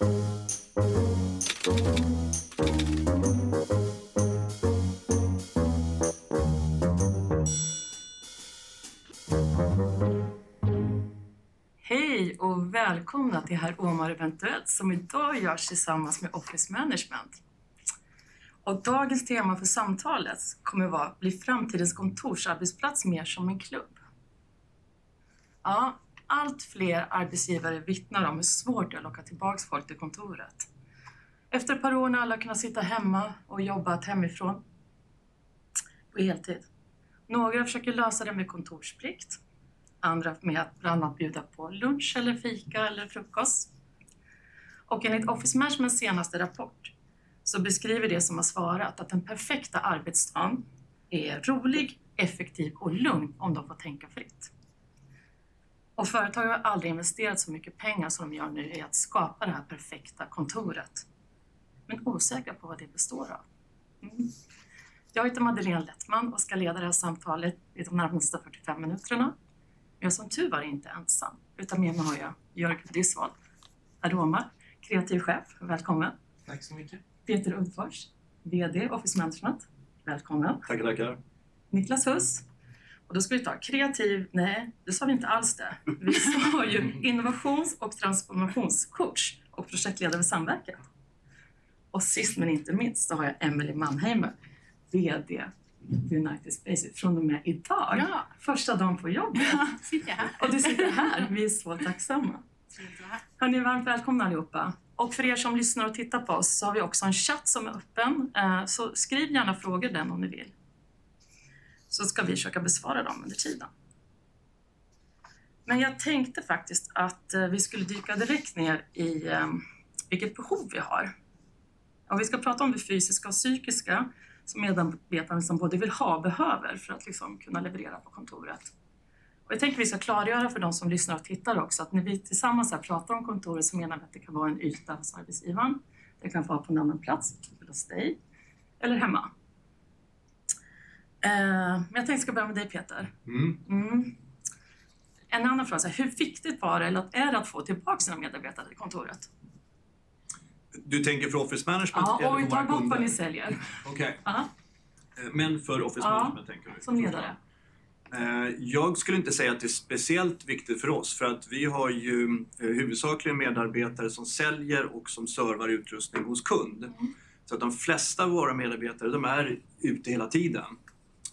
Hej och välkomna till Herr Omar Eventuellt som idag görs tillsammans med Office Management. Och dagens tema för samtalet kommer vara bli framtidens kontorsarbetsplats mer som en klubb. Ja, allt fler arbetsgivare vittnar om hur svårt det är att locka tillbaka folk till kontoret. Efter ett par år när alla kunnat sitta hemma och jobba hemifrån på heltid. Några försöker lösa det med kontorsplikt. Andra med att bland annat bjuda på lunch eller fika eller frukost. Och enligt Office Managements senaste rapport så beskriver det som har svarat att den perfekta arbetsdagen är rolig, effektiv och lugn om de får tänka fritt. Och företag har aldrig investerat så mycket pengar som de gör nu i att skapa det här perfekta kontoret. Men osäkra på vad det består av. Jag heter Madeleine Lättman och ska leda det här samtalet i de närmaste 45 minuterna. Jag som tur var inte ensam, utan med mig har jag Jörgen Dyssvold, Herr Omar, kreativ chef, välkommen. Tack så mycket. Peter Uddfors, VD, Office Management, välkommen. Tackar. Niklas Huss, och då ska vi ta kreativ, nej, det sa vi inte alls det. Vi sa ju innovations- och transformationscoach och projektledare vid Samverket. Och sist men inte minst så har jag Emelie Mannheimer, VD. United Spaces från och med idag. Ja. Första dagen på jobbet. Ja, sitter jag här. Och du sitter här. Vi är så tacksamma. Hörrni, varmt välkomna allihopa. Och för er som lyssnar och tittar på oss så har vi också en chatt som är öppen. Så skriv gärna frågor den om ni vill. Så ska vi försöka besvara dem under tiden. Men jag tänkte faktiskt att vi skulle dyka direkt ner i vilket behov vi har. Och vi ska prata om det fysiska och psykiska som medarbetarna som både vill ha och behöver för att liksom kunna leverera på kontoret. Och jag tänker att vi ska klargöra för de som lyssnar och tittar också att när vi tillsammans här pratar om kontoret så menar vi att det kan vara en yta hos arbetsgivaren. Det kan vara på en annan plats, hos dig eller hemma. Men jag tänkte att jag ska börja med dig, Peter. En annan fråga, hur viktigt var det eller är det att få tillbaka sina medarbetare till kontoret? Du tänker för Office Management? Ja, och ta bort vad ni säljer. Okej. Men för Office Management tänker du? Som ledare. Jag skulle inte säga att det är speciellt viktigt för oss. För att vi har ju huvudsakligen medarbetare som säljer och som servar utrustning hos kund. Så att de flesta av våra medarbetare de är ute hela tiden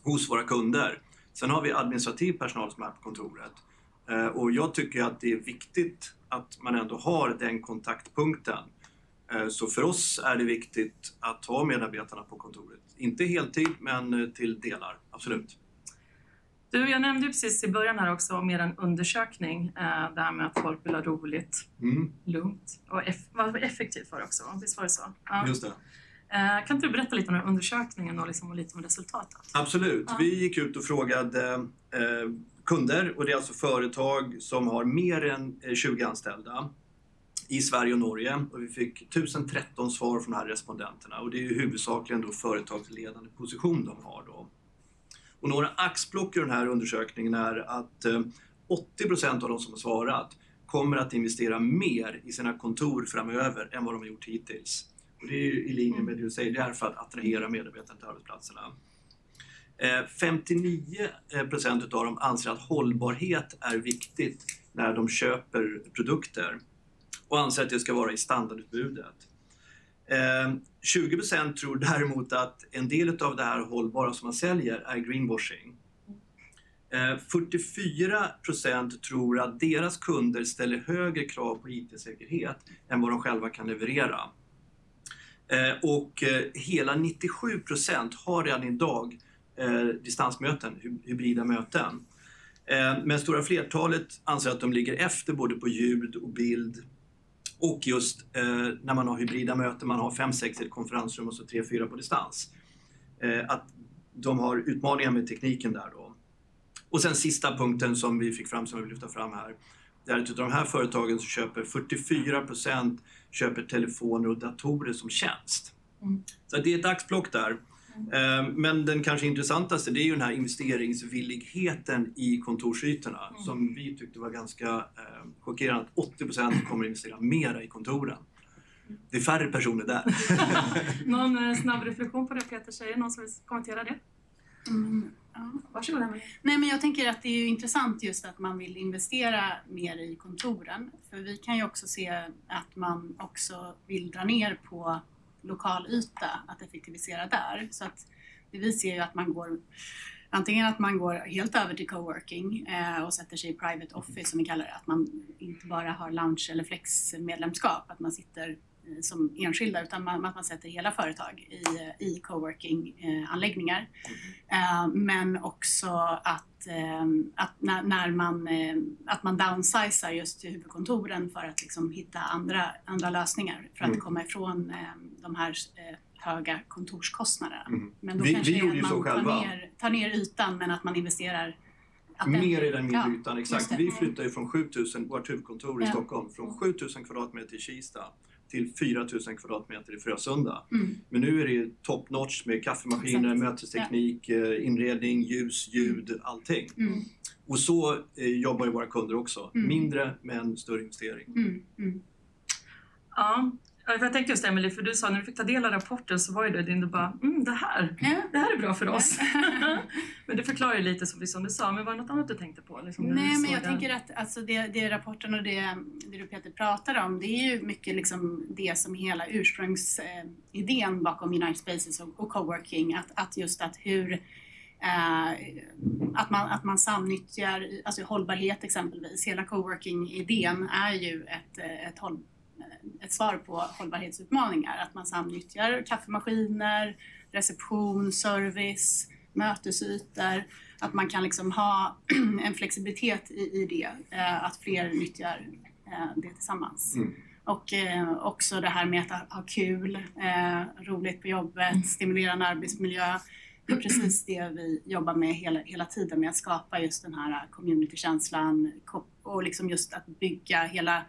hos våra kunder. Sen har vi administrativ personal som är på kontoret. Och jag tycker att det är viktigt att man ändå har den kontaktpunkten. Så för oss är det viktigt att ha medarbetarna på kontoret. Inte heltid, men till delar. Absolut. Du, jag nämnde precis i början här också om er undersökning. Det här med att folk vill ha roligt, lugnt och effektivt för också. Visst var det så? Ja. Just det. Kan inte du berätta lite om den här undersökningen och, liksom, och lite om resultatet? Absolut. Ja. Vi gick ut och frågade kunder. Och det är alltså företag som har mer än 20 anställda. I Sverige och Norge och vi fick 1013 svar från de här respondenterna och det är ju huvudsakligen då företagsledande position de har då. Och några axplock i den här undersökningen är att 80% av de som har svarat kommer att investera mer i sina kontor framöver än vad de har gjort hittills. Och det är ju i linje med det du säger, det är för att attrahera medarbetarna till arbetsplatserna. 59% av dem anser att hållbarhet är viktigt när de köper produkter. Och anser att det ska vara i standardutbudet. 20% tror däremot att en del av det här hållbara som man säljer är greenwashing. 44% tror att deras kunder ställer högre krav på IT-säkerhet än vad de själva kan leverera. Och hela 97% har redan idag distansmöten, hybrida möten. Men stora flertalet anser att de ligger efter både på ljud och bild. Och just när man har hybrida möten, man har 5-6 i ett konferensrum och så 3-4 på distans. Att de har utmaningar med tekniken där då. Och sen sista punkten som vi fick fram, som vi vill lyfta fram här. Det är att de här företagen som köper 44% köper telefoner och datorer som tjänst. Så det är ett axplock där. Men den kanske intressantaste det är ju den här investeringsvilligheten i kontorsytorna som vi tyckte var ganska chockerande att 80% kommer investera mera i kontoren Det är färre personer där. Någon snabb reflektion på det Peter säger? Någon som vill kommentera det? Mm. Ja, varsågod. Nej, men jag tänker att det är ju intressant just att man vill investera mer i kontoren. För vi kan ju också se att man också vill dra ner på lokal yta, att effektivisera där. Så att det vi ser ju att man går... Antingen att man går helt över till coworking och sätter sig i private office som vi kallar det. Att man inte bara har lounge eller flexmedlemskap, att man sitter som enskilda, utan att man sätter hela företag i coworking-anläggningar. Men också att man downsizar just huvudkontoren för att liksom hitta andra lösningar för att komma ifrån de här... höga kontorskostnader. Mm. Men då vi gjorde ju så själva. Tar ner ytan, men att man investerar... Mer i den mindre ytan, exakt. Vi flyttade ju från 7000, vårt huvudkontor i Stockholm, från 7000 kvadratmeter i Kista till 4000 kvadratmeter i Frösunda. Mm. Men nu är det ju top notch med kaffemaskiner, mötesteknik, inredning, ljus, ljud, allting. Mm. Och så jobbar ju våra kunder också. Mm. Mindre, men större investering. Mm. Mm. Ja. Jag tänkte just Emelie, för du sa när du fick ta del av rapporten så var ju det din bara, det här är bra för oss. Men det förklarar ju lite som du sa, men var det något annat du tänkte på? Liksom, nej, men jag tänker att alltså, det rapporten och det du Peter pratar om, det är ju mycket liksom det som hela ursprungsidén bakom United Spaces och coworking, att man samnyttjar, alltså hållbarhet exempelvis. Hela coworking-idén är ju ett svar på hållbarhetsutmaningar, att man samnyttjar kaffemaskiner, reception, service, mötesytor, att man kan liksom ha en flexibilitet i det, att fler nyttjar det tillsammans. Mm. Och också det här med att ha kul, roligt på jobbet, stimulerande arbetsmiljö. Det är precis det vi jobbar med hela tiden, med att skapa just den här communitykänslan och liksom just att bygga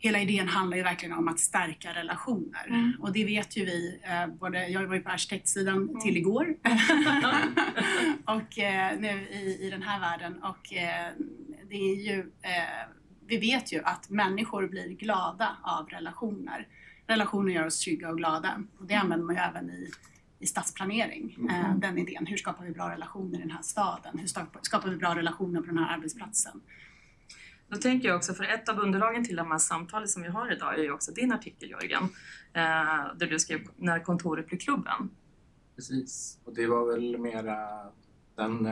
Hela idén handlar ju verkligen om att stärka relationer. Mm. Och det vet ju vi, både, jag var ju på arkitektsidan till igår och nu i den här världen. Och det är ju, vi vet ju att människor blir glada av relationer. Relationer gör oss trygga och glada. Och det använder man ju även i stadsplanering, den idén. Hur skapar vi bra relationer i den här staden? Hur skapar vi bra relationer på den här arbetsplatsen? Då tänker jag också, för ett av underlagen till de här samtalen som vi har idag är ju också din artikel, Jörgen, där du skrev när kontoret blir klubben. Precis, och det var väl mera, den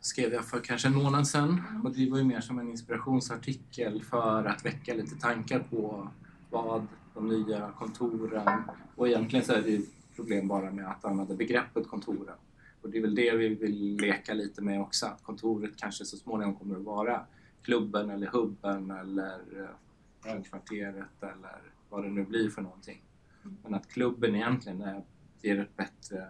skrev jag för kanske en månad sedan, och det var ju mer som en inspirationsartikel för att väcka lite tankar på vad de nya kontoren, och egentligen så är det ju problem bara med att använda begreppet kontoren. Och det är väl det vi vill leka lite med också, att kontoret kanske så småningom kommer att vara klubben eller hubben eller kvarteret eller vad det nu blir för någonting. Men att klubben egentligen ger ett bättre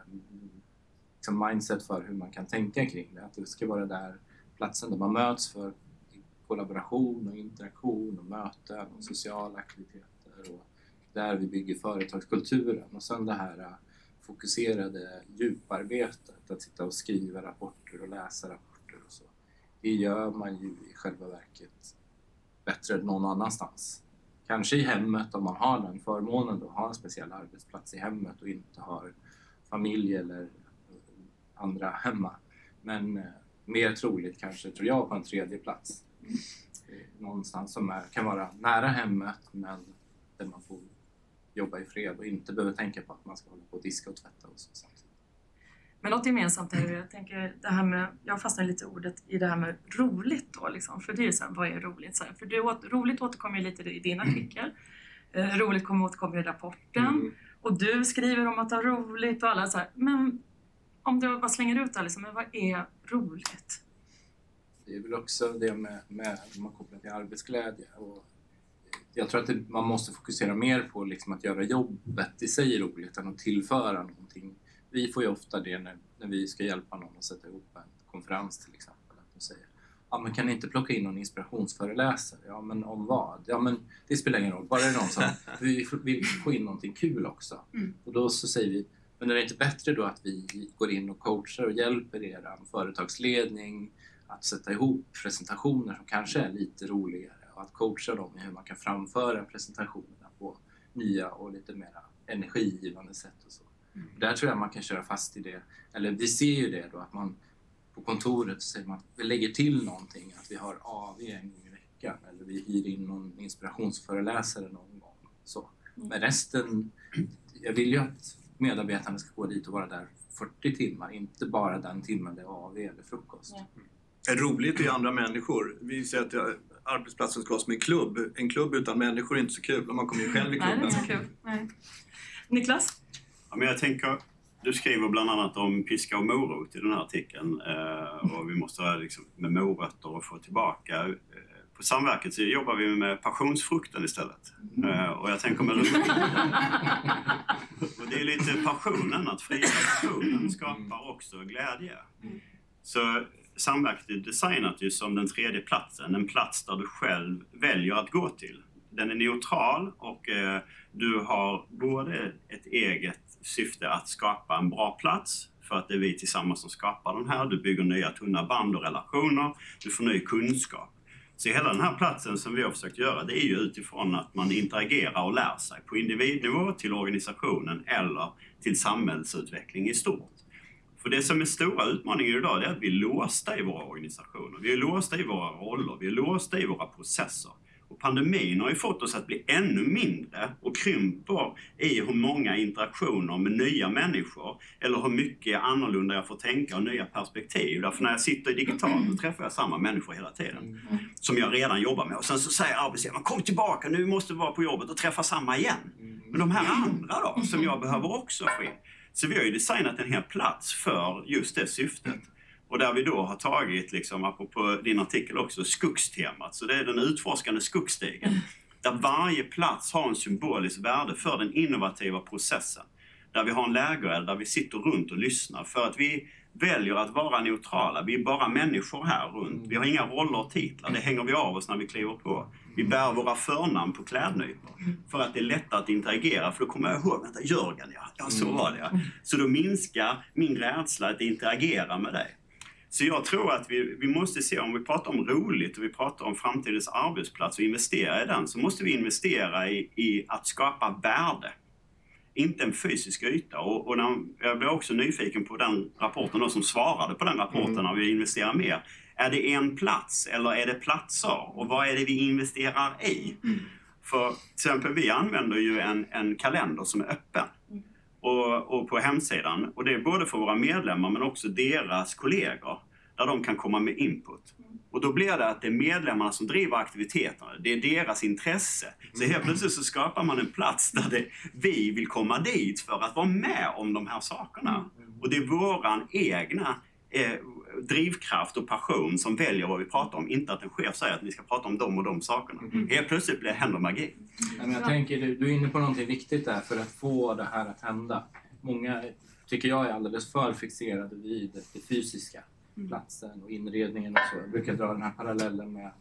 liksom, mindset för hur man kan tänka kring det. Att det ska vara där platsen där man möts för kollaboration och interaktion och möten och sociala aktiviteter. Och där vi bygger företagskulturen, och sen det här fokuserade djuparbetet, att sitta och skriva rapporter och läsa rapporter och så. Det gör man ju i själva verket bättre än någon annanstans. Kanske i hemmet, om man har den förmånen att ha en speciell arbetsplats i hemmet och inte har familj eller andra hemma. Men mer troligt kanske, tror jag, på en tredje plats. Någonstans som kan vara nära hemmet, men där man får jobba i fred och inte behöver tänka på att man ska hålla på och diska och tvätta och så samtidigt. Men något gemensamt är ju, jag tänker det här med, jag fastnar lite ordet i det här med roligt då liksom, för det är ju så här, vad är roligt så här, för roligt återkommer ju lite i din artikel. Roligt återkommer i rapporten och du skriver om att ha roligt och alla så här, men om du bara slänger ut det liksom, men vad är roligt? Det är väl också det med man kopplar till arbetsglädje, och jag tror att man måste fokusera mer på liksom att göra jobbet i sig roligt än att tillföra någonting. Vi får ju ofta det när vi ska hjälpa någon att sätta ihop en konferens till exempel. Att de säger, ja men kan ni inte plocka in någon inspirationsföreläsare? Ja men om vad? Ja men det spelar ingen roll, bara är det någon som vi vill få in någonting kul också. Mm. Och då så säger vi, men är det inte bättre då att vi går in och coachar och hjälper er företagsledning att sätta ihop presentationer som kanske är lite roligare? på att coacha dem i hur man kan framföra presentationerna på nya och lite mer energigivande sätt och så. Mm. Där tror jag man kan köra fast i det, eller vi ser ju det då att man på kontoret så säger man att vi lägger till någonting, att vi har AV en gång i veckan eller vi hyr in någon inspirationsföreläsare någon gång. Så. Mm. Men resten, jag vill ju att medarbetarna ska gå dit och vara där 40 timmar, inte bara den timmen det är AV eller frukost. Yeah. Roligt är andra människor. Vi säger att arbetsplatsen ska vara som en klubb. En klubb utan människor är inte så kul om man kommer ju själv i klubben. Nej, det är inte så kul. Nej. Niklas? Ja, men jag tänker, du skriver bland annat om piska och morot i den här artikeln. Och vi måste ha liksom, med morötter och få tillbaka. På Samverket så jobbar vi med passionsfrukten istället. Och jag tänker med och det är lite passionen, att fria passionen skapar också glädje. Så Samverket är designat ju som den tredje platsen, en plats där du själv väljer att gå till. Den är neutral och du har både ett eget syfte att skapa en bra plats för att det är vi tillsammans som skapar den här. Du bygger nya tunna band och relationer, du får ny kunskap. Så hela den här platsen som vi har försökt göra, det är ju utifrån att man interagerar och lär sig på individnivå till organisationen eller till samhällsutveckling i stort. För det som är stora utmaningen idag är att vi är låsta i våra organisationer, vi är låsta i våra roller, vi är låsta i våra processer. Och pandemin har ju fått oss att bli ännu mindre och krymper i hur många interaktioner med nya människor eller hur mycket annorlunda jag får tänka och nya perspektiv. Därför när jag sitter digitalt och träffar jag samma människor hela tiden som jag redan jobbar med. Och sen så säger arbetsgivaren, kom tillbaka, nu måste vi vara på jobbet och träffa samma igen. Men de här andra då, som jag behöver också få in. Så vi har ju designat en hel plats för just det syftet. Och där vi då har tagit, liksom, apropå din artikel också, skuggstemat. Så det är den utforskande skuggstegen. Där varje plats har en symbolisk värde för den innovativa processen. Där vi har en lägereld, där vi sitter runt och lyssnar. För att vi väljer att vara neutrala. Vi är bara människor här runt. Vi har inga roller och titlar. Det hänger vi av oss när vi kliver på. Vi bär våra förnamn på klädnypor. För att det är lättare att interagera. För då kommer jag ihåg, vänta, Jörgen, ja så var det. Ja. Så då minskar min rädsla att interagera med dig. Så jag tror att vi måste se, om vi pratar om roligt och vi pratar om framtidens arbetsplats och investera i den, så måste vi investera i att skapa värde. Inte en fysisk yta. Och jag blev också nyfiken på den rapporten då, som svarade på den rapporten när vi investerar mer. Är det en plats eller är det platser? Och vad är det vi investerar i? För till exempel vi använder ju en kalender som är öppen. Och på hemsidan. Och det är både för våra medlemmar men också deras kollegor. Där de kan komma med input. Och då blir det att det är medlemmarna som driver aktiviteterna. Det är deras intresse. Så helt plötsligt så skapar man en plats där vi vill komma dit för att vara med om de här sakerna. Och det är våran egna drivkraft och passion som väljer vad vi pratar om. Inte att en chef säger att vi ska prata om de och de sakerna. Helt plötsligt blir det händer magi. Men jag tänker, du är inne på någonting viktigt där för att få det här att hända. Många tycker jag är alldeles för fixerade vid det fysiska, platsen och inredningen och så. Jag brukar dra den här parallellen med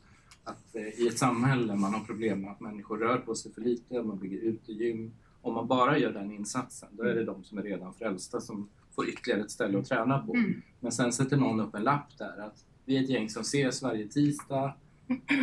att i ett samhälle man har problem med att människor rör på sig för lite, man bygger ut i gym. Om man bara gör den insatsen, då är det de som är redan frälsta som får ytterligare ett ställe att träna på. Men sen sätter någon upp en lapp där att vi är ett gäng som ses varje tisdag,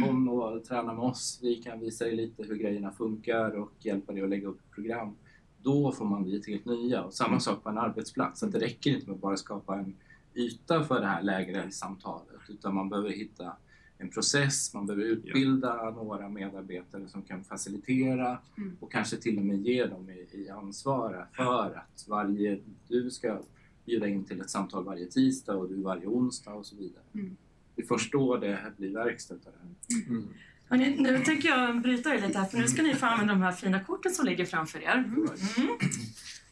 kom och träna med oss, vi kan visa dig lite hur grejerna funkar och hjälpa dig att lägga upp program. Då får man bli helt nya, och samma sak på en arbetsplats, att det räcker inte med att bara skapa en yta för det här lägre samtalet, utan man behöver hitta en process, man behöver utbilda några medarbetare som kan facilitera och kanske till och med ge dem i ansvar för att du ska bjuda in till ett samtal varje tisdag och du varje onsdag och så vidare. Vi förstår det här blir verkstad av det här. Hörrni, nu tänker jag bryta er lite här, för nu ska ni få använda de här fina korten som ligger framför er.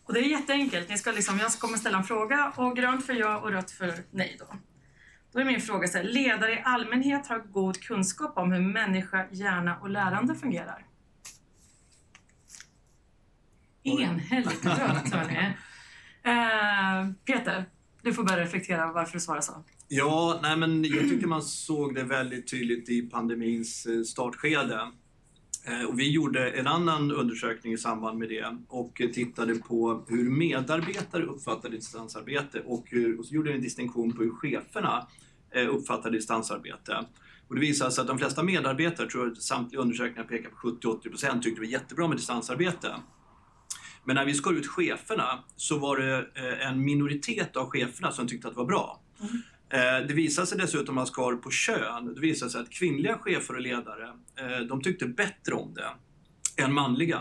Och det är jätteenkelt. Ni ska liksom, jag kommer ställa en fråga och grönt för ja och rött för nej då. Då är min fråga så här, ledare i allmänhet har god kunskap om hur människa, hjärna och lärande fungerar. Enhälligt rött, hörrni. Peter, du får börja reflektera varför du svarar så. Ja, nej men jag tycker man såg det väldigt tydligt i pandemins startskede. Och vi gjorde en annan undersökning i samband med det och tittade på hur medarbetare uppfattade distansarbete och så gjorde vi en distinktion på hur cheferna uppfattade distansarbete. Och det visar sig att de flesta medarbetare, tror jag samtliga undersökningar pekar på 70-80%, tyckte det var jättebra med distansarbete. Men när vi skar ut cheferna så var det en minoritet av cheferna som tyckte att det var bra. Mm. Det visade sig dessutom att man skar på kön. Det visade sig att kvinnliga chefer och ledare, de tyckte bättre om det än manliga.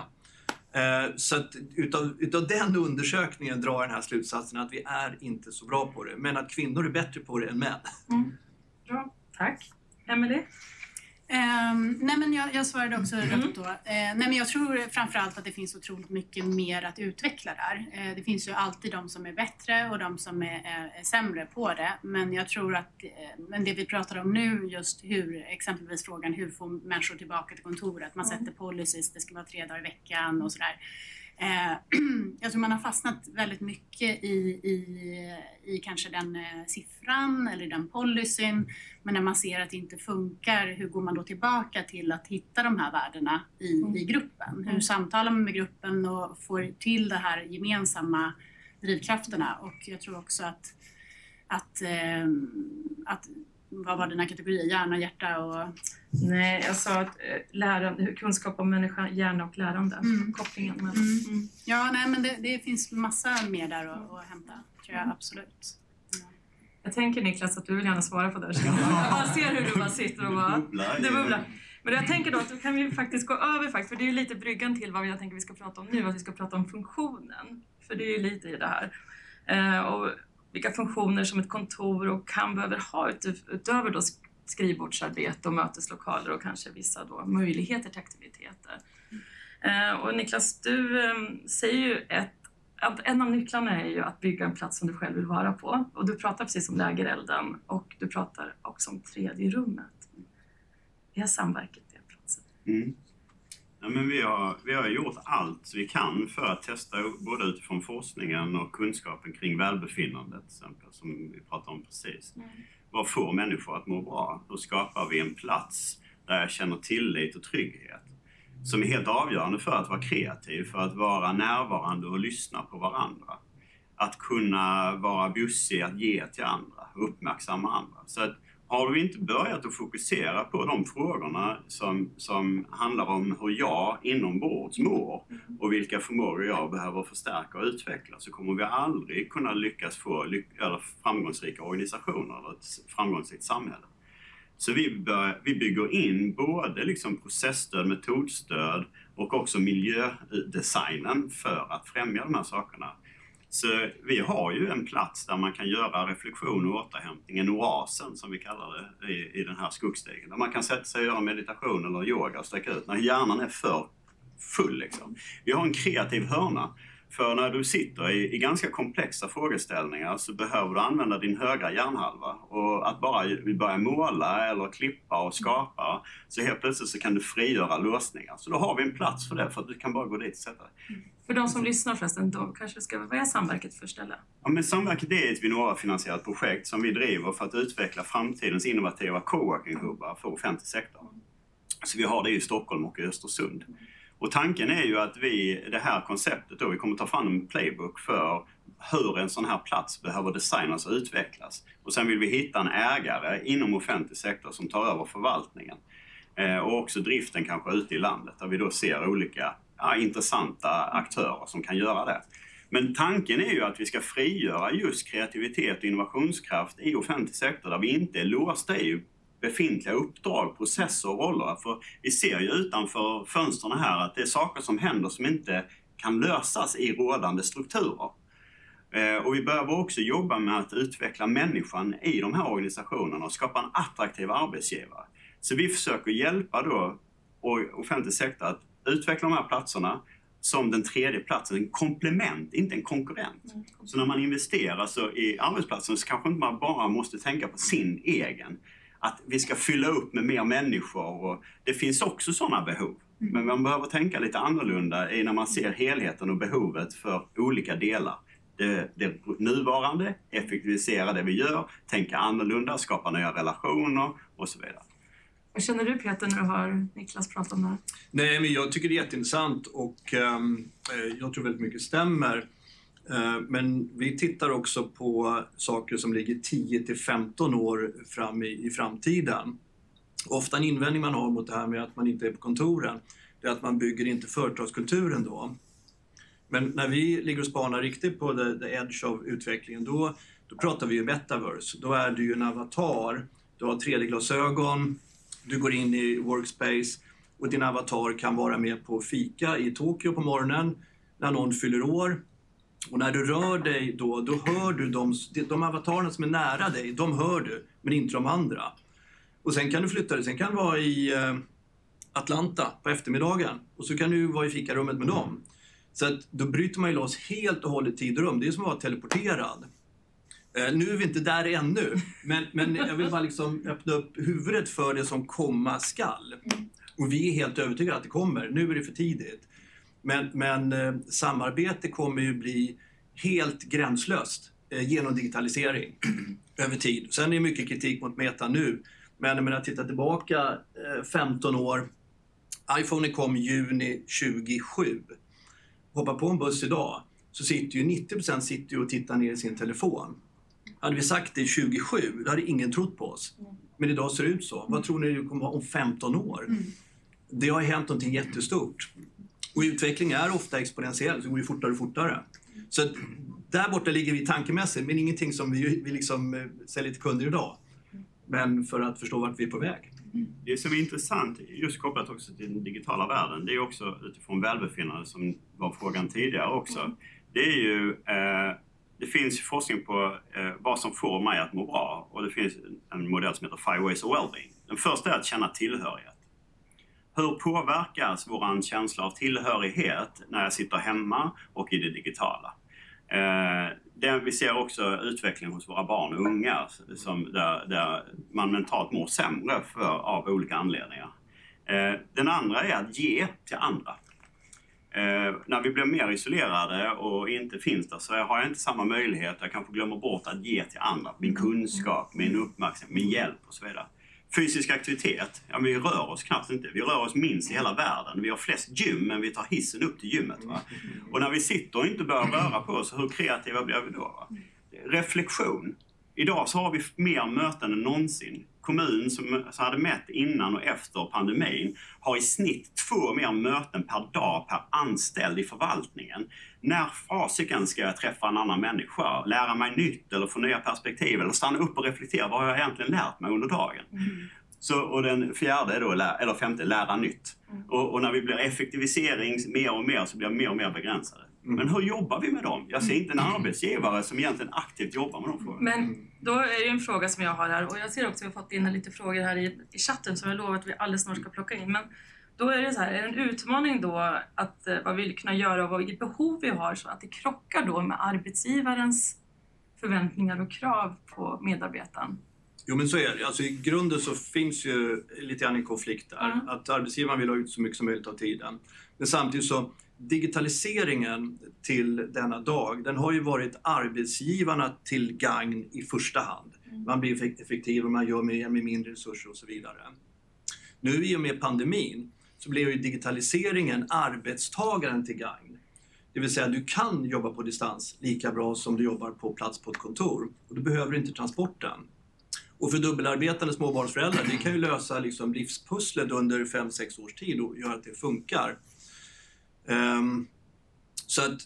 Så att utav den undersökningen drar den här slutsatsen att vi är inte så bra på det. Men att kvinnor är bättre på det än män. Mm. Bra, tack. Emelie? Nej men jag svarade också rätt då. Nej men jag tror framförallt att det finns otroligt mycket mer att utveckla där. Det finns ju alltid de som är bättre och de som är sämre på det. Men jag tror att det vi pratar om nu, just hur, exempelvis frågan hur får människor tillbaka till kontoret. Man sätter policies, det ska vara 3 dagar i veckan och sådär. Jag tror man har fastnat väldigt mycket i kanske den siffran eller den policyn, men när man ser att det inte funkar, hur går man då tillbaka till att hitta de här värdena i gruppen? Hur samtalar man med gruppen och får till de här gemensamma drivkrafterna? Och jag tror också att vad var dina kategorier? Hjärna, hjärta och... Nej, jag sa att lärande, kunskap om människa, hjärna och lärande. Kopplingen mellan. Ja, nej, men det finns massa mer där att hämta, tror jag, absolut. Ja. Jag tänker, Niklas, att du vill gärna svara på det här. Jag bara ser hur du bara sitter och bara... Det bubblar. Men jag tänker då att då kan vi faktiskt gå över, för det är ju lite bryggan till vad jag tänker vi ska prata om nu, att vi ska prata om funktionen. För det är ju lite i det här. Och vilka funktioner som ett kontor och kan behöver ha utöver då skrivbordsarbete och möteslokaler och kanske vissa då möjligheter till aktiviteter. Och Niklas, du säger ju att en av nycklarna är ju att bygga en plats som du själv vill vara på. Och du pratar precis om lägerelden och du pratar också om 3D-rummet. Vi har samverkat i platsen. Ja, men vi har gjort allt vi kan för att testa både utifrån forskningen och kunskapen kring välbefinnandet till exempel, som vi pratade om precis. Vad får människor att må bra? Hur skapar vi en plats där jag känner tillit och trygghet? Som är helt avgörande för att vara kreativ, för att vara närvarande och lyssna på varandra. Att kunna vara bussig, att ge till andra, uppmärksamma andra. Så att, har vi inte börjat att fokusera på de frågorna som handlar om hur jag inombords mår och vilka förmågor jag behöver förstärka och utveckla, så kommer vi aldrig kunna lyckas få framgångsrika organisationer eller ett framgångsrikt samhälle. Så vi bygger in både liksom processstöd, metodstöd och också miljödesignen för att främja de här sakerna. Så vi har ju en plats där man kan göra reflektion och återhämtning, en oasen som vi kallar det i den här skogsstegen. Där man kan sätta sig och göra meditation eller yoga och sträcka ut när hjärnan är för full. Liksom. Vi har en kreativ hörna, för när du sitter i ganska komplexa frågeställningar så behöver du använda din högra hjärnhalva. Och att bara börja måla eller klippa och skapa, så helt plötsligt så kan du frigöra lösningar. Så då har vi en plats för det, för att du kan bara gå dit och sätta dig. För de som lyssnar förresten, de kanske ska vara Samverket först eller? Ja, men Samverket är ett Vinnova-finansierat projekt som vi driver för att utveckla framtidens innovativa coworking-hubbar för offentlig sektor. Så vi har det i Stockholm och i Östersund. Och tanken är ju att det här konceptet då, vi kommer ta fram en playbook för hur en sån här plats behöver designas och utvecklas. Och sen vill vi hitta en ägare inom offentlig sektor som tar över förvaltningen. Och också driften kanske ute i landet, där vi då ser olika intressanta aktörer som kan göra det. Men tanken är ju att vi ska frigöra just kreativitet och innovationskraft i offentlig sektor, där vi inte är låsta i befintliga uppdrag, processer och roller. För vi ser ju utanför fönstren här att det är saker som händer som inte kan lösas i rådande strukturer. Och vi behöver också jobba med att utveckla människan i de här organisationerna och skapa en attraktiv arbetsgivare. Så vi försöker hjälpa då offentlig sektor att utveckla de här platserna som den tredje platsen, en komplement, inte en konkurrent. Så när man investerar så i arbetsplatsen så kanske man bara måste tänka på sin egen. Att vi ska fylla upp med mer människor, och det finns också sådana behov. Men man behöver tänka lite annorlunda i när man ser helheten och behovet för olika delar. Det nuvarande, effektivisera det vi gör, tänka annorlunda, skapa nya relationer och så vidare. Vad känner du, Peter, när du hör Niklas prata om det här? Nej, men jag tycker det är jätteintressant och jag tror väldigt mycket stämmer. Men vi tittar också på saker som ligger 10-15 år fram i framtiden. Ofta en invändning man har mot det här med att man inte är på kontoren, det är att man bygger inte företagskulturen då. Men när vi ligger och spanar riktigt på the edge av utvecklingen, då pratar vi ju metaverse. Då är du ju en avatar, du har 3D-glasögon, du går in i workspace och din avatar kan vara med på fika i Tokyo på morgonen när någon fyller år. Och när du rör dig då hör du de avatarerna som är nära dig, de hör du, men inte de andra. Och sen kan du flytta dig, sen kan du vara i Atlanta på eftermiddagen och så kan du vara i fikarummet med dem. Så att då bryter man ju loss helt och hållet tid och rum. Det är som att vara teleporterad. Nu är vi inte där ännu, men jag vill bara liksom öppna upp huvudet för det som komma skall. Och vi är helt övertygade att det kommer, nu är det för tidigt. Men samarbete kommer ju bli helt gränslöst genom digitalisering över tid. Sen är det mycket kritik mot Meta nu, men jag menar, titta tillbaka 15 år, iPhone kom juni 2007. Hoppa på en buss idag så sitter ju 90% sitter och tittar ner i sin telefon. Hade vi sagt det 2007, då hade ingen trott på oss. Men idag ser det ut så. Vad tror ni det kommer vara om 15 år? Det har hänt någonting jättestort. Och utveckling är ofta exponentiell, så det går ju fortare och fortare. Så att där borta ligger vi tankemässigt, men ingenting som vi liksom säljer till kunder idag. Men för att förstå vart vi är på väg. Det som är intressant, just kopplat också till den digitala världen, det är också utifrån välbefinnande som var frågan tidigare också. Det är ju, det finns forskning på vad som får mig att må bra. Och det finns en modell som heter 5 ways of wellbeing. Den första är att känna tillhörighet. Hur påverkas vår känsla av tillhörighet när jag sitter hemma och i det digitala? Vi ser också utvecklingen hos våra barn och unga där man mentalt mår sämre av olika anledningar. Den andra är att ge till andra. När vi blir mer isolerade och inte finns där så har jag inte samma möjlighet. Jag kanske glömmer bort att ge till andra. Min kunskap, min uppmärksamhet, min hjälp och så vidare. Fysisk aktivitet, ja, vi rör oss knappt inte. Vi rör oss minst i hela världen. Vi har flest gym, men vi tar hissen upp till gymmet. Va? Och när vi sitter och inte börjar röra på oss, hur kreativa blir vi då? Va? Reflektion. Idag så har vi mer möten än någonsin. Kommun som hade mätt innan och efter pandemin har i snitt 2 mer möten per dag per anställd i förvaltningen. När fasiken ska jag träffa en annan människa, lära mig nytt eller få nya perspektiv eller stanna upp och reflektera vad har jag egentligen lärt mig under dagen. Och den fjärde då, eller femte, lära nytt. Och när vi blir effektivisering mer och mer så blir vi mer och mer begränsade. Men hur jobbar vi med dem? Jag ser inte en arbetsgivare som egentligen aktivt jobbar med dem. Men då är det en fråga som jag har här. Och jag ser också att vi har fått in lite frågor här i chatten som jag lovar att vi alldeles snart ska plocka in. Men då är det så här, är det en utmaning då att vad vi vill kunna göra och vad behov vi har så att det krockar då med arbetsgivarens förväntningar och krav på medarbetaren? Jo, men så är det. Alltså, i grunden så finns ju lite grann en konflikt där. Att arbetsgivaren vill ha ut så mycket som möjligt av tiden. Men samtidigt så digitaliseringen till denna dag, den har ju varit arbetsgivarna till gagn i första hand. Man blir effektiv och man gör med mindre resurser och så vidare. Nu i och med pandemin så blev ju digitaliseringen arbetstagaren till gagn. Det vill säga du kan jobba på distans lika bra som du jobbar på plats på ett kontor. Och du behöver inte transporten. Och för dubbelarbetande småbarnsföräldrar, det kan ju lösa liksom livspusslet under 5-6 års tid och göra att det funkar. Så att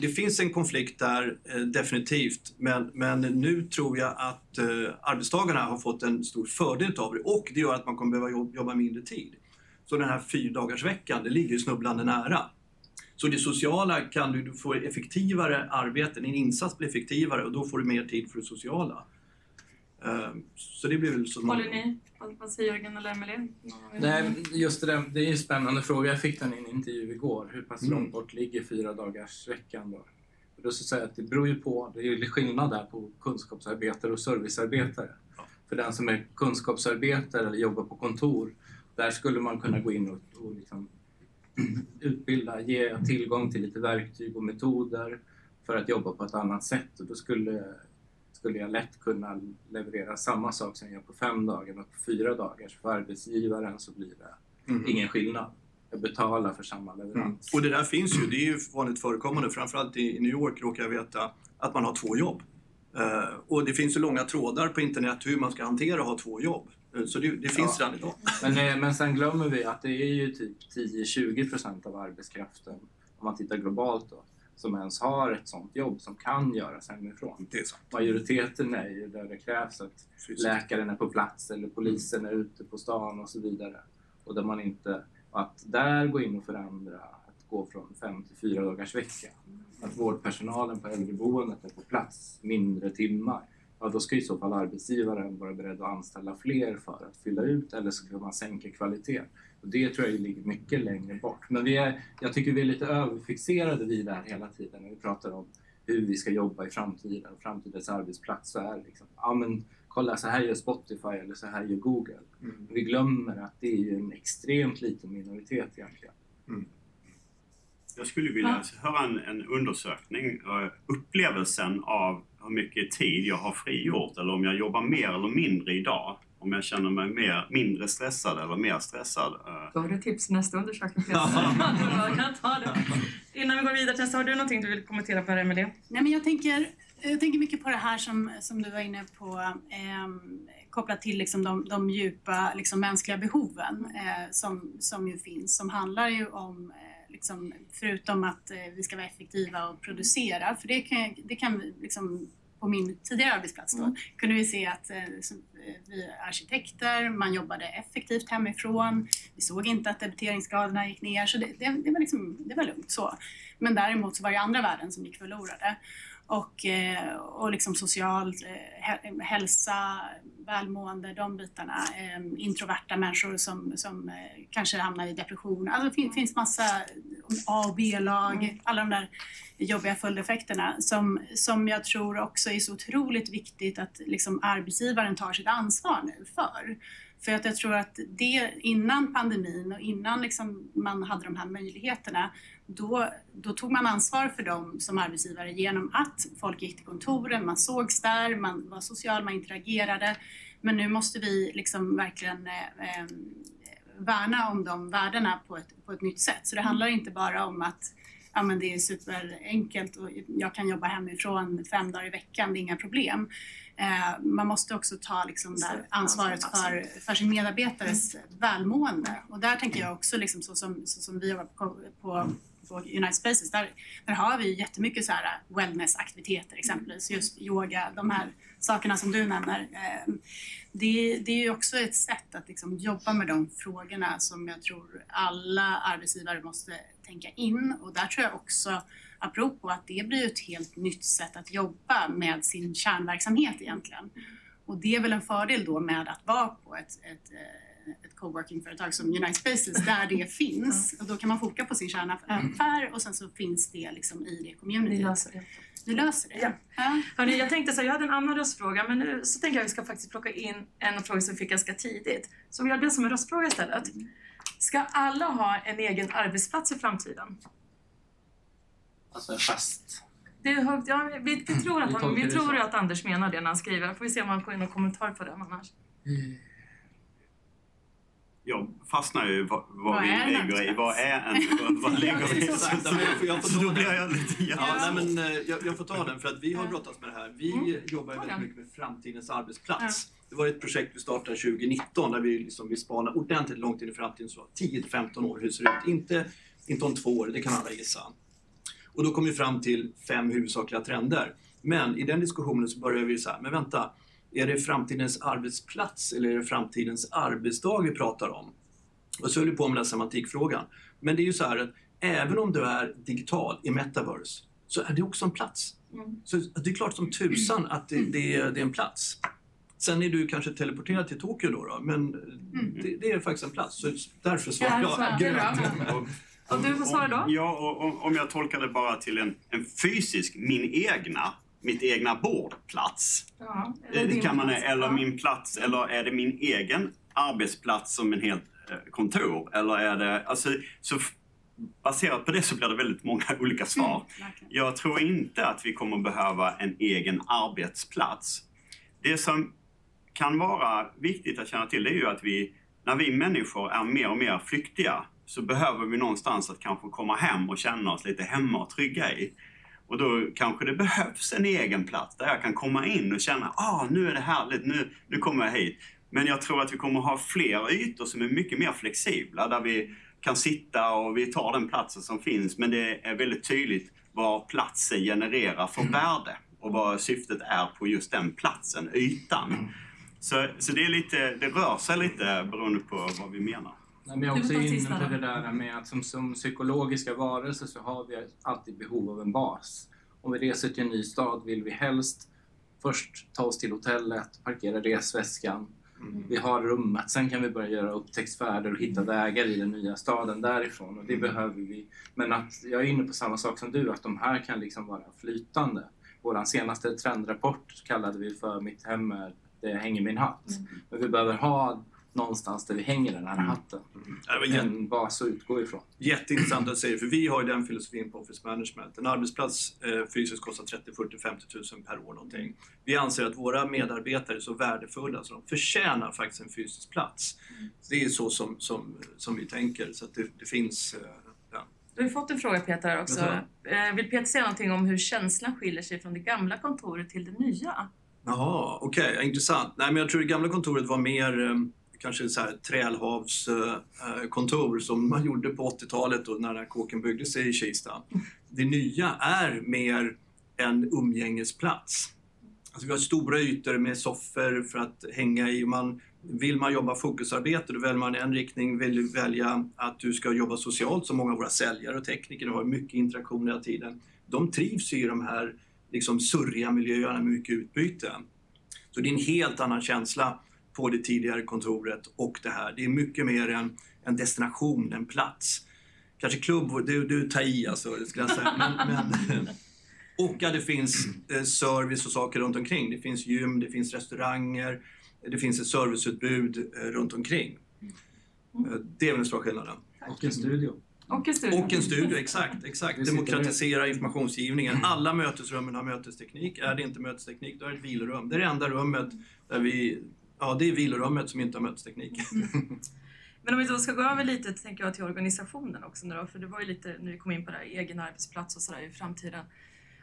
det finns en konflikt där definitivt, men nu tror jag att arbetstagarna har fått en stor fördel av det och det gör att man kommer behöva jobba mindre tid. Så den här 4-dagarsveckan, det ligger ju snubblande nära. Så det sociala kan du få effektivare arbete, din insats blir effektivare och då får du mer tid för det sociala. Så det blir väl så. Håller ni? Vad säger Jörgen eller Emelie? Nej, just det där, det är ju en spännande fråga. Jag fick den i en intervju igår. Hur pass långt bort ligger 4-dagars veckan då? Och då så säger jag att det beror ju på, det är ju skillnad där på kunskapsarbetare och servicearbetare. Ja. För den som är kunskapsarbetare eller jobbar på kontor, där skulle man kunna gå in och liksom utbilda, ge tillgång till lite verktyg och metoder för att jobba på ett annat sätt. Och då skulle jag lätt kunna leverera samma sak som jag gör på 5 dagar men på 4 dagar. Så för arbetsgivaren så blir det ingen skillnad. Jag betalar för samma leverans. Och det där finns ju, det är ju vanligt förekommande. Framförallt i New York råkar jag veta att man har 2 jobb. Och det finns ju långa trådar på internet hur man ska hantera att ha 2 jobb. Så det finns redan idag. Men sen glömmer vi att det är ju typ 10-20% av arbetskraften, om man tittar globalt då, som ens har ett sånt jobb som kan göras hemifrån. Det är sant. Majoriteten är ju där det krävs att läkaren är på plats eller polisen är ute på stan och så vidare. Och där man inte, att där gå in och förändra, att gå från 5 till 4 dagars vecka. Att vårdpersonalen på äldreboendet är på plats mindre timmar. Ja, då ska i så fall arbetsgivaren vara beredd att anställa fler för att fylla ut, eller så kan man sänka kvaliteten. Och det tror jag ligger mycket längre bort. Men jag tycker vi är lite överfixerade vid det här hela tiden när vi pratar om hur vi ska jobba i framtiden. Framtidens arbetsplats så är liksom, ja men kolla så här gör Spotify eller så här gör Google. Mm. Vi glömmer att det är ju en extremt liten minoritet egentligen. Mm. Jag skulle vilja höra en undersökning, upplevelsen av hur mycket tid jag har frigjort, eller om jag jobbar mer eller mindre idag, om jag känner mig mindre stressad eller mer stressad. Då har du tips nästa undersökning. Jag kan ta det. Innan vi går vidare, Tessa, har du någonting du vill kommentera på det, Emelie? Nej, men jag tänker mycket på det här som du var inne på, kopplat till liksom de djupa liksom mänskliga behoven som ju finns, som handlar ju om liksom, förutom att vi ska vara effektiva och producera, för det kan liksom, på min tidigare arbetsplats då, kunde vi se att vi är arkitekter, man jobbade effektivt hemifrån, vi såg inte att debiteringsgraderna gick ner, så det var liksom, det var lugnt så. Men däremot så var det andra värden som gick förlorade. Och liksom social hälsa, välmående, de bitarna, introverta människor som kanske hamnar i depression. Alltså det finns massa A- och B-lag, alla de där jobbiga följdeffekterna som jag tror också är så otroligt viktigt att liksom arbetsgivaren tar sitt ansvar nu för. För att jag tror att det innan pandemin och innan liksom man hade de här möjligheterna, då tog man ansvar för dem som arbetsgivare genom att folk gick till kontoren, man sågs där, man var social, man interagerade. Men nu måste vi liksom verkligen värna om de värdena på ett nytt sätt. Så det handlar inte bara om att ja, men det är superenkelt och jag kan jobba hemifrån 5 dagar i veckan, det är inga problem. Man måste också ta liksom där ansvaret för sin medarbetares välmående. Och där tänker jag också, liksom, så som vi jobbar på United Spaces, där har vi jättemycket så här wellnessaktiviteter exempelvis, just yoga, de här sakerna som du nämner. Det är ju också ett sätt att liksom jobba med de frågorna som jag tror alla arbetsgivare måste tänka in. Och där tror jag också, apropå att det blir ett helt nytt sätt att jobba med sin kärnverksamhet egentligen. Och det är väl en fördel då med att vara på ett coworking-företag som United Spaces där det finns. Och då kan man fokusera på sin kärnaffär och sen så finns det liksom i det communityt. Vi löser det. Ja. Hörrni, jag tänkte så här, jag hade en annan röstfråga, men nu så tänker jag att vi ska faktiskt plocka in en fråga som vi fick ganska tidigt. Så jag blir som en röstfråga istället. Ska alla ha en egen arbetsplats i framtiden? Alltså en fast. Det är högt, ja, vi tror att Anders menar det när han skriver. Får vi se om han får in någon kommentar på det annars. Jag fastnar ju vad vi lägger i. Vad är en? Vad lägger vi? Jag får ta den för att vi har brottats med det här. Vi jobbar väldigt mycket med framtidens arbetsplats. Det var ett projekt vi startade 2019 där vi liksom vill spana ordentligt långt in i framtiden. Så 10-15 år, hur ser det ut? Inte om 2 år, det kan alla gissa. Och då kom vi fram till 5 huvudsakliga trender. Men i den diskussionen så började vi så här, men vänta. Är det framtidens arbetsplats eller är det framtidens arbetsdag vi pratar om? Och så höll vi på med den semantikfrågan. Men det är ju så här att även om du är digital i metaverse så är det också en plats. Så det är klart som tusan att det är en plats. Sen är du kanske teleporterad till Tokyo då men det är faktiskt en plats. Så därför svarar jag grönt. Och du får svara då? Ja, och om jag tolkar det bara till en fysisk, mitt egna bordplats. Ja, min plats, eller är det min egen arbetsplats som en helt kontor? Eller är det, alltså, så baserat på det så blir det väldigt många olika svar. Jag tror inte att vi kommer behöva en egen arbetsplats. Det som kan vara viktigt att känna till är ju att vi, när vi människor är mer och mer flyktiga, så behöver vi någonstans att kanske komma hem och känna oss lite hemma och trygga i. Och då kanske det behövs en egen plats där jag kan komma in och känna, nu är det härligt, nu kommer jag hit. Men jag tror att vi kommer ha fler ytor som är mycket mer flexibla, där vi kan sitta och vi tar den platsen som finns. Men det är väldigt tydligt vad platsen genererar för värde och vad syftet är på just den platsen, ytan. Så det är lite, det rör sig lite beroende på vad vi menar. Men jag är också inne på det där med att som psykologiska varelser så har vi alltid behov av en bas. Om vi reser till en ny stad vill vi helst först ta oss till hotellet, parkera resväskan. Vi har rummet, sen kan vi börja göra upptäcktsfärder och hitta vägar i den nya staden därifrån, och det behöver vi. Men att jag är inne på samma sak som du, att de här kan liksom vara flytande. Vår senaste trendrapport kallade vi för mitt hem är det hänger min hatt. Men vi behöver ha någonstans där vi hänger den här hatten. En bas att utgå ifrån. Jätteintressant att säga, för vi har ju den filosofin på Office Management. En arbetsplats fysiskt kostar 30, 40, 50 000 per år någonting. Vi anser att våra medarbetare är så värdefulla så de förtjänar faktiskt en fysisk plats. Det är så som vi tänker, så att det finns... Vi har fått en fråga, Peter, också. Vill Peter säga någonting om hur känslan skiljer sig från det gamla kontoret till det nya? Jaha, okej, intressant. Nej, men jag tror det gamla kontoret var mer... kanske så här trälhavskontor som man gjorde på 80-talet då, när kåken byggde sig i Kista. Det nya är mer en umgängesplats. Alltså vi har stora ytor med soffor för att hänga i. Vill man jobba fokusarbete, då väljer man en riktning. Vill välja att du ska jobba socialt, som många av våra säljare och tekniker har mycket interaktion hela tiden. De trivs i de här liksom surriga miljöerna med mycket utbyte. Så det är en helt annan känsla på det tidigare kontoret och det här. Det är mycket mer en destination, en plats. Kanske klubb, du tar i alltså, skulle jag säga. Men, och att det finns service och saker runt omkring. Det finns gym, det finns restauranger, det finns ett serviceutbud runt omkring. Det är väl en stor skillnad. Och en studio. Och en studio, exakt. Demokratisera informationsgivningen. Alla mötesrummen har mötesteknik. Är det inte mötesteknik, då är det ett vilorum. Det är det enda rummet där vi... Ja, det är vilorummet som inte har mötesteknik. Men om vi då ska gå över lite, tänker jag, till organisationen också nu då, för det var ju lite, nu kom in på det här, egen arbetsplats och sådär i framtiden.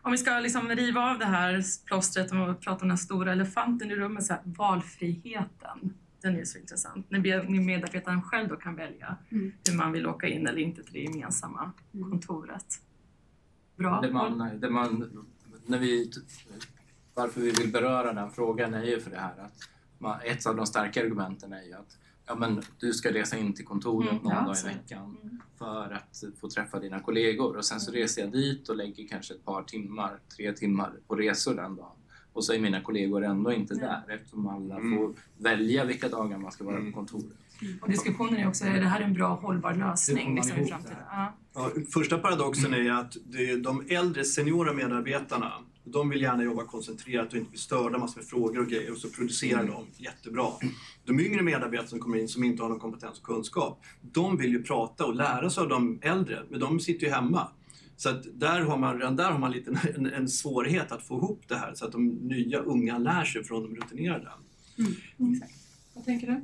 Om vi ska liksom riva av det här plåstret och prata om den stora elefanten i rummet, så här, valfriheten, den är ju så intressant. När medarbetaren själv då kan välja hur man vill åka in eller inte till det gemensamma kontoret. Bra. Varför vi vill beröra den frågan är ju för det här att ett av de starka argumenten är ju att du ska resa in till kontoret någon dag i veckan för att få träffa dina kollegor, och sen så reser jag dit och lägger kanske ett par timmar, 3 timmar på resor den dagen, och så är mina kollegor ändå inte där, eftersom alla får välja vilka dagar man ska vara på kontoret. Och diskussionen är också, är det här en bra hållbar lösning liksom, i framtiden? Ja, första paradoxen är att de äldre seniora medarbetarna, de vill gärna jobba koncentrerat och inte bli störda massor med frågor och grejer, och så producerar de jättebra. De yngre medarbetarna som kommer in, som inte har någon kompetens och kunskap, de vill ju prata och lära sig av de äldre, men de sitter ju hemma. Så att där har man lite en svårighet att få ihop det här, så att de nya unga lär sig från de rutinerade. Exakt. Vad tänker du?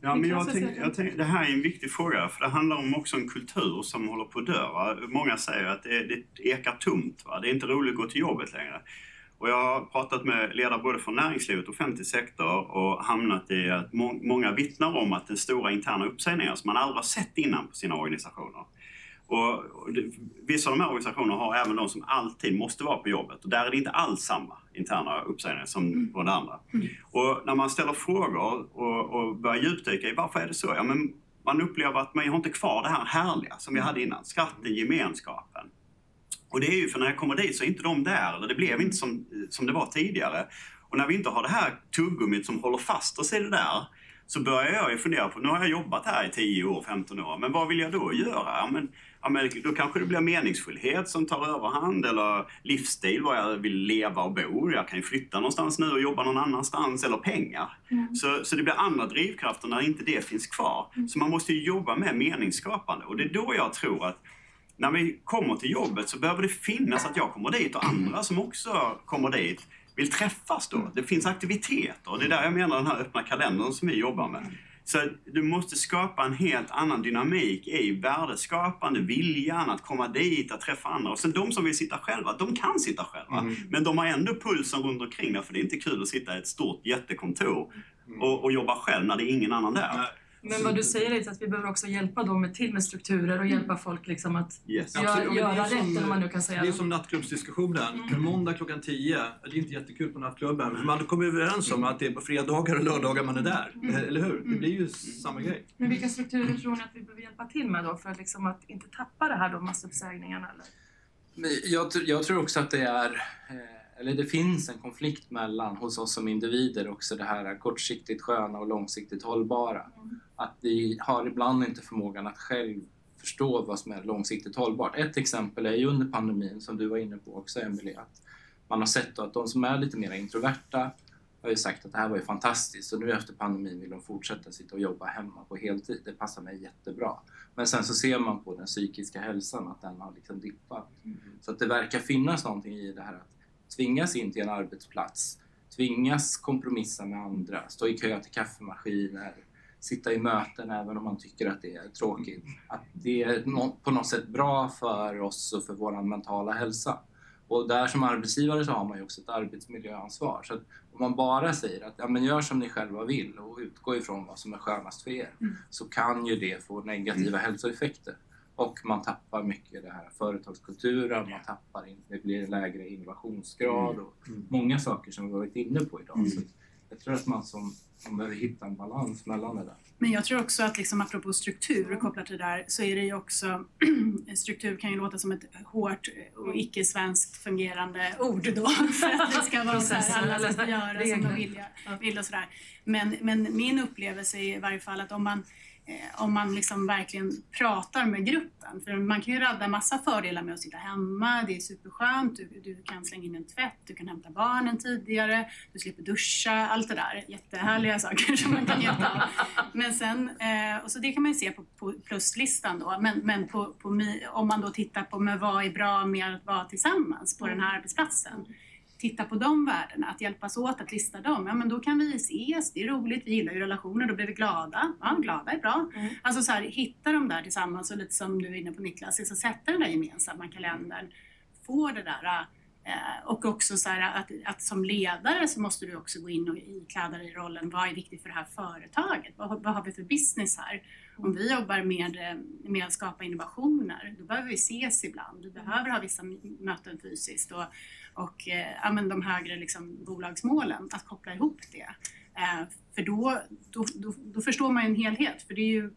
Ja, men jag tänker, det här är en viktig fråga, för det handlar om också en kultur som håller på att dö. Va? Många säger att det ekar tomt, va? Det är inte roligt att gå till jobbet längre. Och jag har pratat med ledare både från näringslivet och offentlig sektor och hamnat i att många vittnar om att den stora interna uppsägningar som man aldrig har sett innan på sina organisationer. Och vissa av de här organisationerna har även de som alltid måste vara på jobbet. Och där är det inte alls samma interna uppsägningar som på det andra. Och när man ställer frågor och börjar djupdyka i varför är det så? Ja, men man upplever att man har inte kvar det här härliga som vi hade innan. Skratten, gemenskapen. Och det är ju för när jag kommer dit så är inte de där. Eller det blev inte som det var tidigare. Och när vi inte har det här tuggummit som håller fast oss i det där, så börjar jag ju fundera på, nu har jag jobbat här i 10 år, 15 år, men vad vill jag då göra? Ja, men då kanske det blir meningsfullhet som tar överhand, eller livsstil, var jag vill leva och bo. Jag kan ju flytta någonstans nu och jobba någon annanstans, eller pengar. Så det blir andra drivkrafter när inte det finns kvar. Så man måste ju jobba med meningsskapande. Och det är då jag tror att när vi kommer till jobbet så behöver det finnas att jag kommer dit och andra som också kommer dit vill träffas då. Det finns aktiviteter, och det är där jag menar den här öppna kalendern som vi jobbar med. Så du måste skapa en helt annan dynamik i värdeskapande, viljan att komma dit, att träffa andra. Och sen de som vill sitta själva, de kan sitta själva. Men de har ändå pulsen runt omkring där, för det är inte kul att sitta i ett stort jättekontor och jobba själv när det är ingen annan där. Men vad du säger är att vi behöver också hjälpa dem med strukturer och hjälpa folk liksom att göra rätt, eller man nu kan säga. Det är som nattklubbsdiskussionen. Måndag klockan 10, det är inte jättekul på nattklubben. Men man kommer överens om att det är på fredagar och lördagar man är där. Eller hur? Det blir ju samma grej. Men vilka strukturer tror ni att vi behöver hjälpa till med då för att, liksom att inte tappa det här då, massuppsägningarna? Eller? Jag tror också att det är... Eller det finns en konflikt mellan hos oss som individer också det här kortsiktigt sköna och långsiktigt hållbara. Att vi har ibland inte förmågan att själv förstå vad som är långsiktigt hållbart. Ett exempel är ju under pandemin som du var inne på också, Emelie, att man har sett att de som är lite mer introverta har ju sagt att det här var ju fantastiskt och nu efter pandemin vill de fortsätta sitta och jobba hemma på heltid. Det passar mig jättebra. Men sen så ser man på den psykiska hälsan att den har liksom dippat. Så att det verkar finnas någonting i det här att tvingas in till en arbetsplats, tvingas kompromissa med andra, stå i kö till kaffemaskiner, sitta i möten även om man tycker att det är tråkigt. Att det är på något sätt bra för oss och för vår mentala hälsa. Och där som arbetsgivare så har man ju också ett arbetsmiljöansvar. Så att om man bara säger att ja, men gör som ni själva vill och utgå ifrån vad som är skönast för er, så kan ju det få negativa hälsoeffekter. Och man tappar mycket det här företagskulturen, man tappar in, det blir lägre innovationsgrad och många saker som vi varit inne på idag. Så jag tror att man behöver hitta en balans mellan det där. Men jag tror också att liksom, apropå struktur och kopplat till det där så är det ju också, struktur kan ju låta som ett hårt och icke-svenskt fungerande ord då. För att det ska vara så här, alla ska göra som de vill och sådär. Men min upplevelse är i varje fall att om man liksom verkligen pratar med gruppen. För man kan ju radda massa fördelar med att sitta hemma. Det är superskönt. Du kan slänga in en tvätt. Du kan hämta barnen tidigare. Du slipper duscha. Allt det där. Jättehärliga saker som man kan njuta av. Men sen, och så det kan man ju se på pluslistan då. Men om man då tittar på vad är bra med att vara tillsammans på den här arbetsplatsen. Titta på de värdena, att hjälpas åt att lista dem. Ja, men då kan vi ses, det är roligt, vi gillar ju relationer, då blir vi glada. Ja, glada är bra. Alltså så här, hitta dem där tillsammans och lite som du är inne på Niklas, så sätta den där gemensamma kalendern. Få det där, och också så här att som ledare så måste du också gå in och ikläda dig i rollen. Vad är viktigt för det här företaget? Vad har vi för business här? Om vi jobbar med att skapa innovationer, då behöver vi ses ibland. Vi behöver ha vissa möten fysiskt och de högre liksom, bolagsmålen, att koppla ihop det. För då förstår man ju en helhet. För det är ju,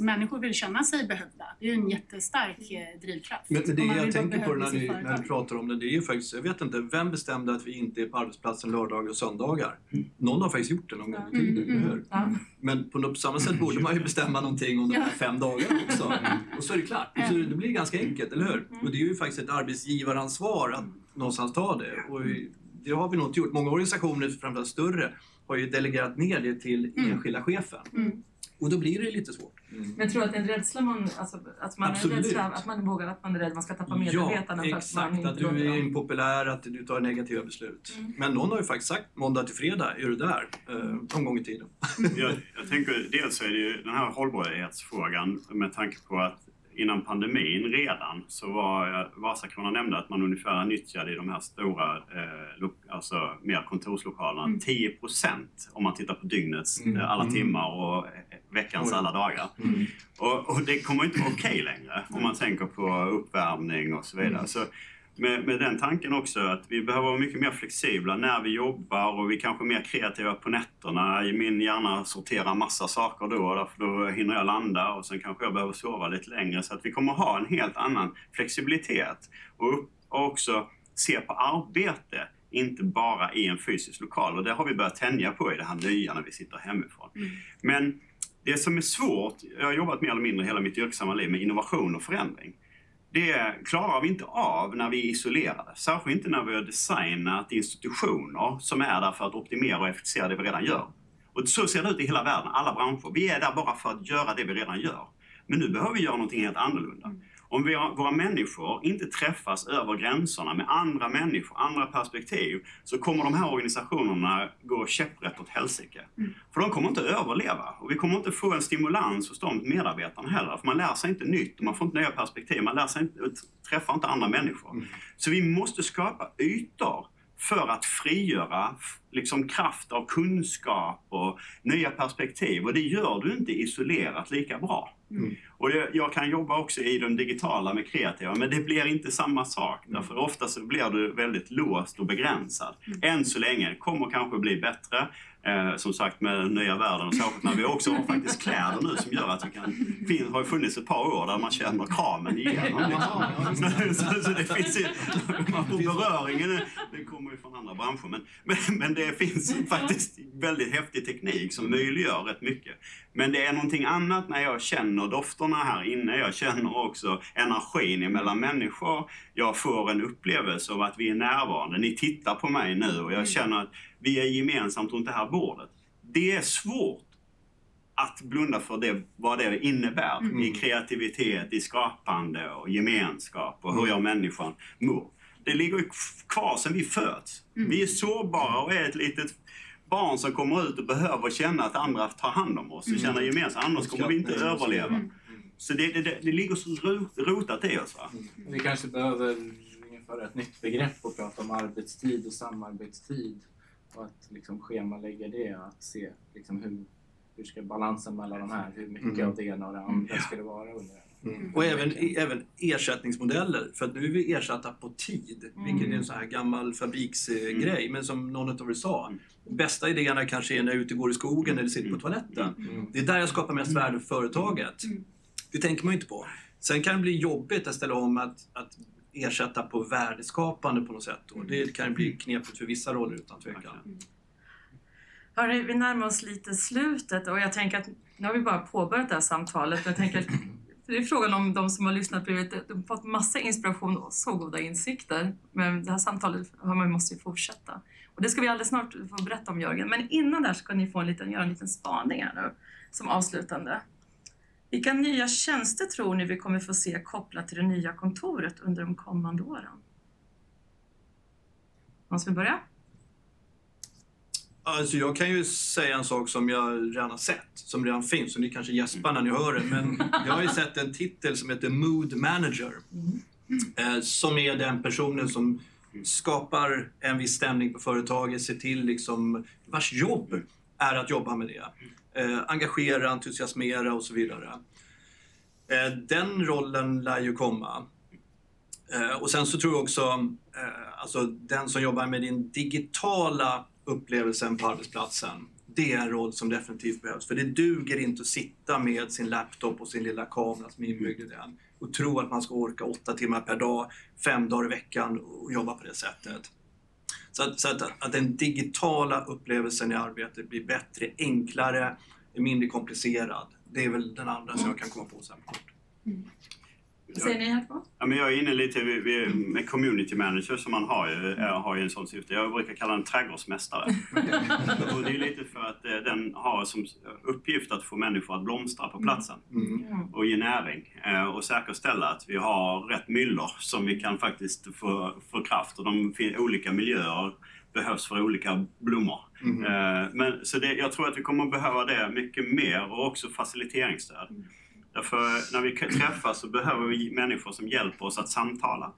människor vill känna sig behövda. Det är ju en jättestark drivkraft. Men det jag tänker på när du pratar om det är ju faktiskt, jag vet inte, vem bestämde att vi inte är på arbetsplatsen lördagar och söndagar? Någon har faktiskt gjort det någon gång i tiden, hur? Men på samma sätt borde man ju bestämma någonting om de här 5 dagarna också. Och så är det klart. Så det blir ganska enkelt, eller hur? Och det är ju faktiskt ett arbetsgivaransvar att någonstans ta det. Och det har vi nog inte gjort. Många organisationer, framförallt större, har ju delegerat ner det till enskilda chefen. Och då blir det lite svårt. Men jag tror att en rädsla att man är rädd man ska tappa medarbetarna. Ja, exakt. För att du är impopulär, att du tar negativa beslut. Men någon har ju faktiskt sagt måndag till fredag är du där någon gång i tiden. Jag tänker dels så är det ju den här hållbarhetsfrågan med tanke på att innan pandemin redan så var Vasakronan nämnde att man ungefär nyttjade i de här stora mer kontorslokalerna 10% om man tittar på dygnets alla timmar och veckans alla dagar. Och det kommer inte vara okej längre om man tänker på uppvärmning och så vidare. Så med den tanken också att vi behöver vara mycket mer flexibla när vi jobbar och vi kanske är mer kreativa på nätterna. Min hjärna sorterar massa saker då, för då hinner jag landa och sen kanske jag behöver sova lite längre. Så att vi kommer ha en helt annan flexibilitet och också se på arbete, inte bara i en fysisk lokal. Och det har vi börjat tänja på i det här nya när vi sitter hemifrån. Men det som är svårt, jag har jobbat mer eller mindre hela mitt yrksamma liv med innovation och förändring. Det klarar vi inte av när vi är isolerade. Särskilt inte när vi har designat institutioner som är där för att optimera och effektivisera det vi redan gör. Och så ser det ut i hela världen, alla branscher. Vi är där bara för att göra det vi redan gör. Men nu behöver vi göra någonting helt annorlunda. Om våra människor inte träffas över gränserna med andra människor, andra perspektiv, så kommer de här organisationerna gå käpprätt åt helsike. För de kommer inte överleva och vi kommer inte få en stimulans hos de medarbetarna heller. För man lär sig inte nytt och man får inte nya perspektiv, man lär sig inte, träffar inte andra människor. Så vi måste skapa ytor för att frigöra liksom kraft av kunskap och nya perspektiv. Och det gör du inte isolerat lika bra. Mm. Och jag kan jobba också i de digitala med kreativa, men det blir inte samma sak. Mm. Därför ofta så blir du väldigt låst och begränsad. Mm. Än så länge, det kommer kanske bli bättre. Som sagt, med den nya världen och särskilt när vi också har faktiskt kläder nu som gör att vi kan... har funnits ett par år där man känner kramen igenom. Liksom. Så det finns ju... Man får beröringen, det kommer ju från andra branscher. Men det finns faktiskt väldigt häftig teknik som möjliggör rätt mycket. Men det är någonting annat när jag känner dofterna här inne. Jag känner också energin mellan människor. Jag får en upplevelse av att vi är närvarande. Ni tittar på mig nu och jag känner att vi är gemensamt runt det här bordet. Det är svårt att blunda för det, vad det innebär i kreativitet, i skapande och gemenskap och hur jag människan mår. Det ligger ju kvar sedan vi föds. Vi är sårbara och är ett litet barn som kommer ut och behöver känna att andra tar hand om oss och känna gemensamt. Annars kommer vi inte överleva. Så det ligger så rotat i oss. Va? Vi kanske behöver införa ett nytt begrepp och prata om arbetstid och samarbetstid. Och att liksom schemalägga det, att se liksom hur ska balansen mellan de här, hur mycket av det ena och det andra ska det vara under det. Och även ersättningsmodeller, för att nu är vi ersatta på tid, vilket är en så här gammal fabriksgrej, men som någon av er sa, bästa idéerna kanske är när jag ute går i skogen eller sitter på toaletten. Det är där jag skapar mest värde för företaget. Det tänker man ju inte på. Sen kan det bli jobbigt att ställa om att ersätta på värdeskapande på något sätt. Och det kan bli knepigt för vissa roller utan tvekan. Hörrni, vi närmar oss lite slutet och jag tänker att nu har vi bara påbörjat det här samtalet. Jag tänker att det är frågan om de som har lyssnat har fått massa inspiration och så goda insikter. Men det här samtalet man måste ju fortsätta. Och det ska vi alldeles snart få berätta om, Jörgen. Men innan där ska ni få göra en liten spaning här nu som avslutande. Vilka nya tjänster tror ni vi kommer få se kopplat till det nya kontoret under de kommande åren? Någon som vill börja? Alltså jag kan ju säga en sak som jag redan har sett, som redan finns. Och ni kanske gäspar när ni hör det, men jag har ju sett en titel som heter Mood Manager. Som är den personen som skapar en viss stämning på företaget, ser till liksom vars jobb är att jobba med det. Engagera, entusiasmera och så vidare. Den rollen lär ju komma. Och sen så tror jag också alltså den som jobbar med den digitala upplevelsen på arbetsplatsen, det är en roll som definitivt behövs. För det duger inte att sitta med sin laptop och sin lilla kamera som är inbyggd i den och tro att man ska orka 8 timmar per dag, 5 dagar i veckan och jobba på det sättet. Så att den digitala upplevelsen i arbetet blir bättre, enklare, mindre komplicerad. Det är väl den andra som jag kan komma på sen. Vad säger ni här på? Ja, men jag är inne lite med community manager som man har ju en sån syfte. Jag brukar kalla den trädgårdsmästare. Och det är lite för att den har som uppgift att få människor att blomstra på platsen. Och ge näring. Och säkerställa att vi har rätt myllor som vi kan faktiskt få kraft. Och de olika miljöer behövs för olika blommor. Men, så det, jag tror att vi kommer behöva det mycket mer och också faciliteringsstöd. Därför när vi träffas så behöver vi människor som hjälper oss att samtala.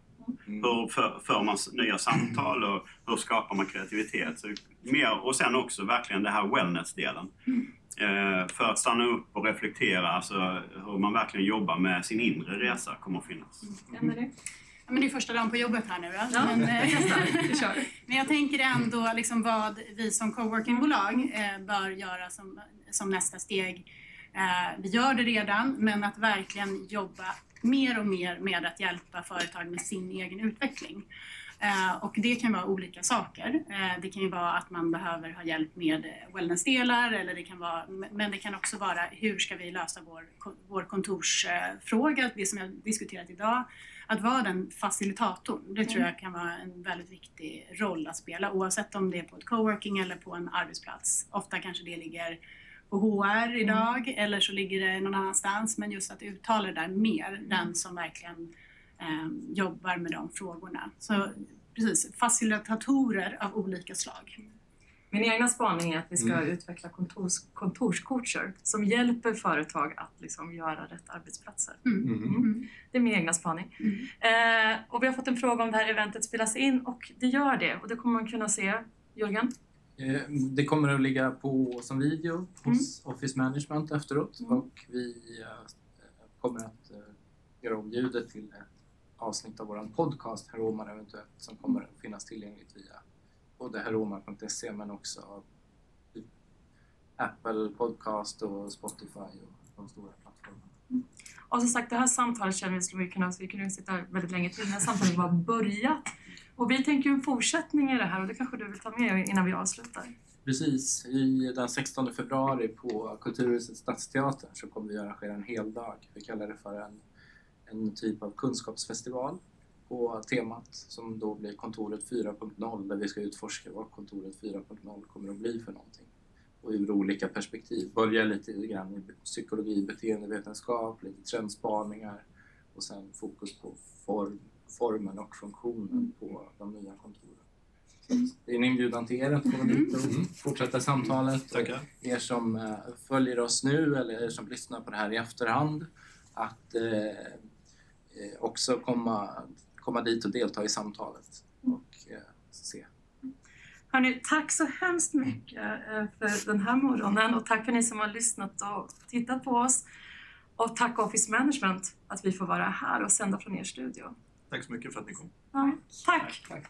Hur för man nya samtal och hur skapar man kreativitet. Så mer, och sen också verkligen det här wellness-delen. För att stanna upp och reflektera, alltså, hur man verkligen jobbar med sin inre resa kommer att finnas. Ja, men det är första dagen på jobbet här nu. Men jag tänker ändå liksom vad vi som coworkingbolag bör göra som nästa steg. Vi gör det redan, men att verkligen jobba mer och mer med att hjälpa företag med sin egen utveckling. Och det kan vara olika saker. Det kan ju vara att man behöver ha hjälp med wellnessdelar, eller det kan också vara hur ska vi lösa vår kontorsfråga, det som jag diskuterat idag. Att vara den facilitatorn, det tror jag kan vara en väldigt viktig roll att spela, oavsett om det är på ett coworking eller på en arbetsplats. Ofta kanske det ligger på HR idag eller så ligger det någon annanstans, men just att uttala det där mer, den som verkligen jobbar med de frågorna. Så precis, facilitatorer av olika slag. Min egna spaning är att vi ska utveckla kontorscoacher som hjälper företag att liksom göra rätt arbetsplatser. Det är min egna spaning. Och vi har fått en fråga om det här eventet spelas in, och det gör det, och det kommer man kunna se, Jörgen. Det kommer att ligga på som video hos Office Management efteråt och vi kommer att göra om ljudet till ett avsnitt av vår podcast Herr Omar Eventuellt som kommer att finnas tillgängligt via både herromar.se men också Apple Podcast och Spotify och de stora plattformarna. Mm. Och som sagt, det här samtalet känner vi skulle kunna, så vi kunde sitta väldigt länge till. Det här samtalet var börjat. Och vi tänker ju en fortsättning i det här och det kanske du vill ta med innan vi avslutar. Precis, den 16 februari på Kulturhuset Stadsteater så kommer vi arrangera en hel dag. Vi kallar det för en typ av kunskapsfestival på temat som då blir Kontoret 4.0 där vi ska utforska vad Kontoret 4.0 kommer att bli för någonting. Och ur olika perspektiv. Börja lite grann i psykologi, beteendevetenskap, lite trendspaningar och sen fokus på formen och funktionen på de nya kontoren. Det är en inbjudan till er att komma dit och fortsätta samtalet. Tackar. Och er som följer oss nu eller er som lyssnar på det här i efterhand att också komma dit och delta i samtalet och se. Hörrni, tack så hemskt mycket för den här morgonen och tack för ni som har lyssnat och tittat på oss. Och tack Office Management att vi får vara här och sända från er studio. Tack så mycket för att ni kom. Ja, tack!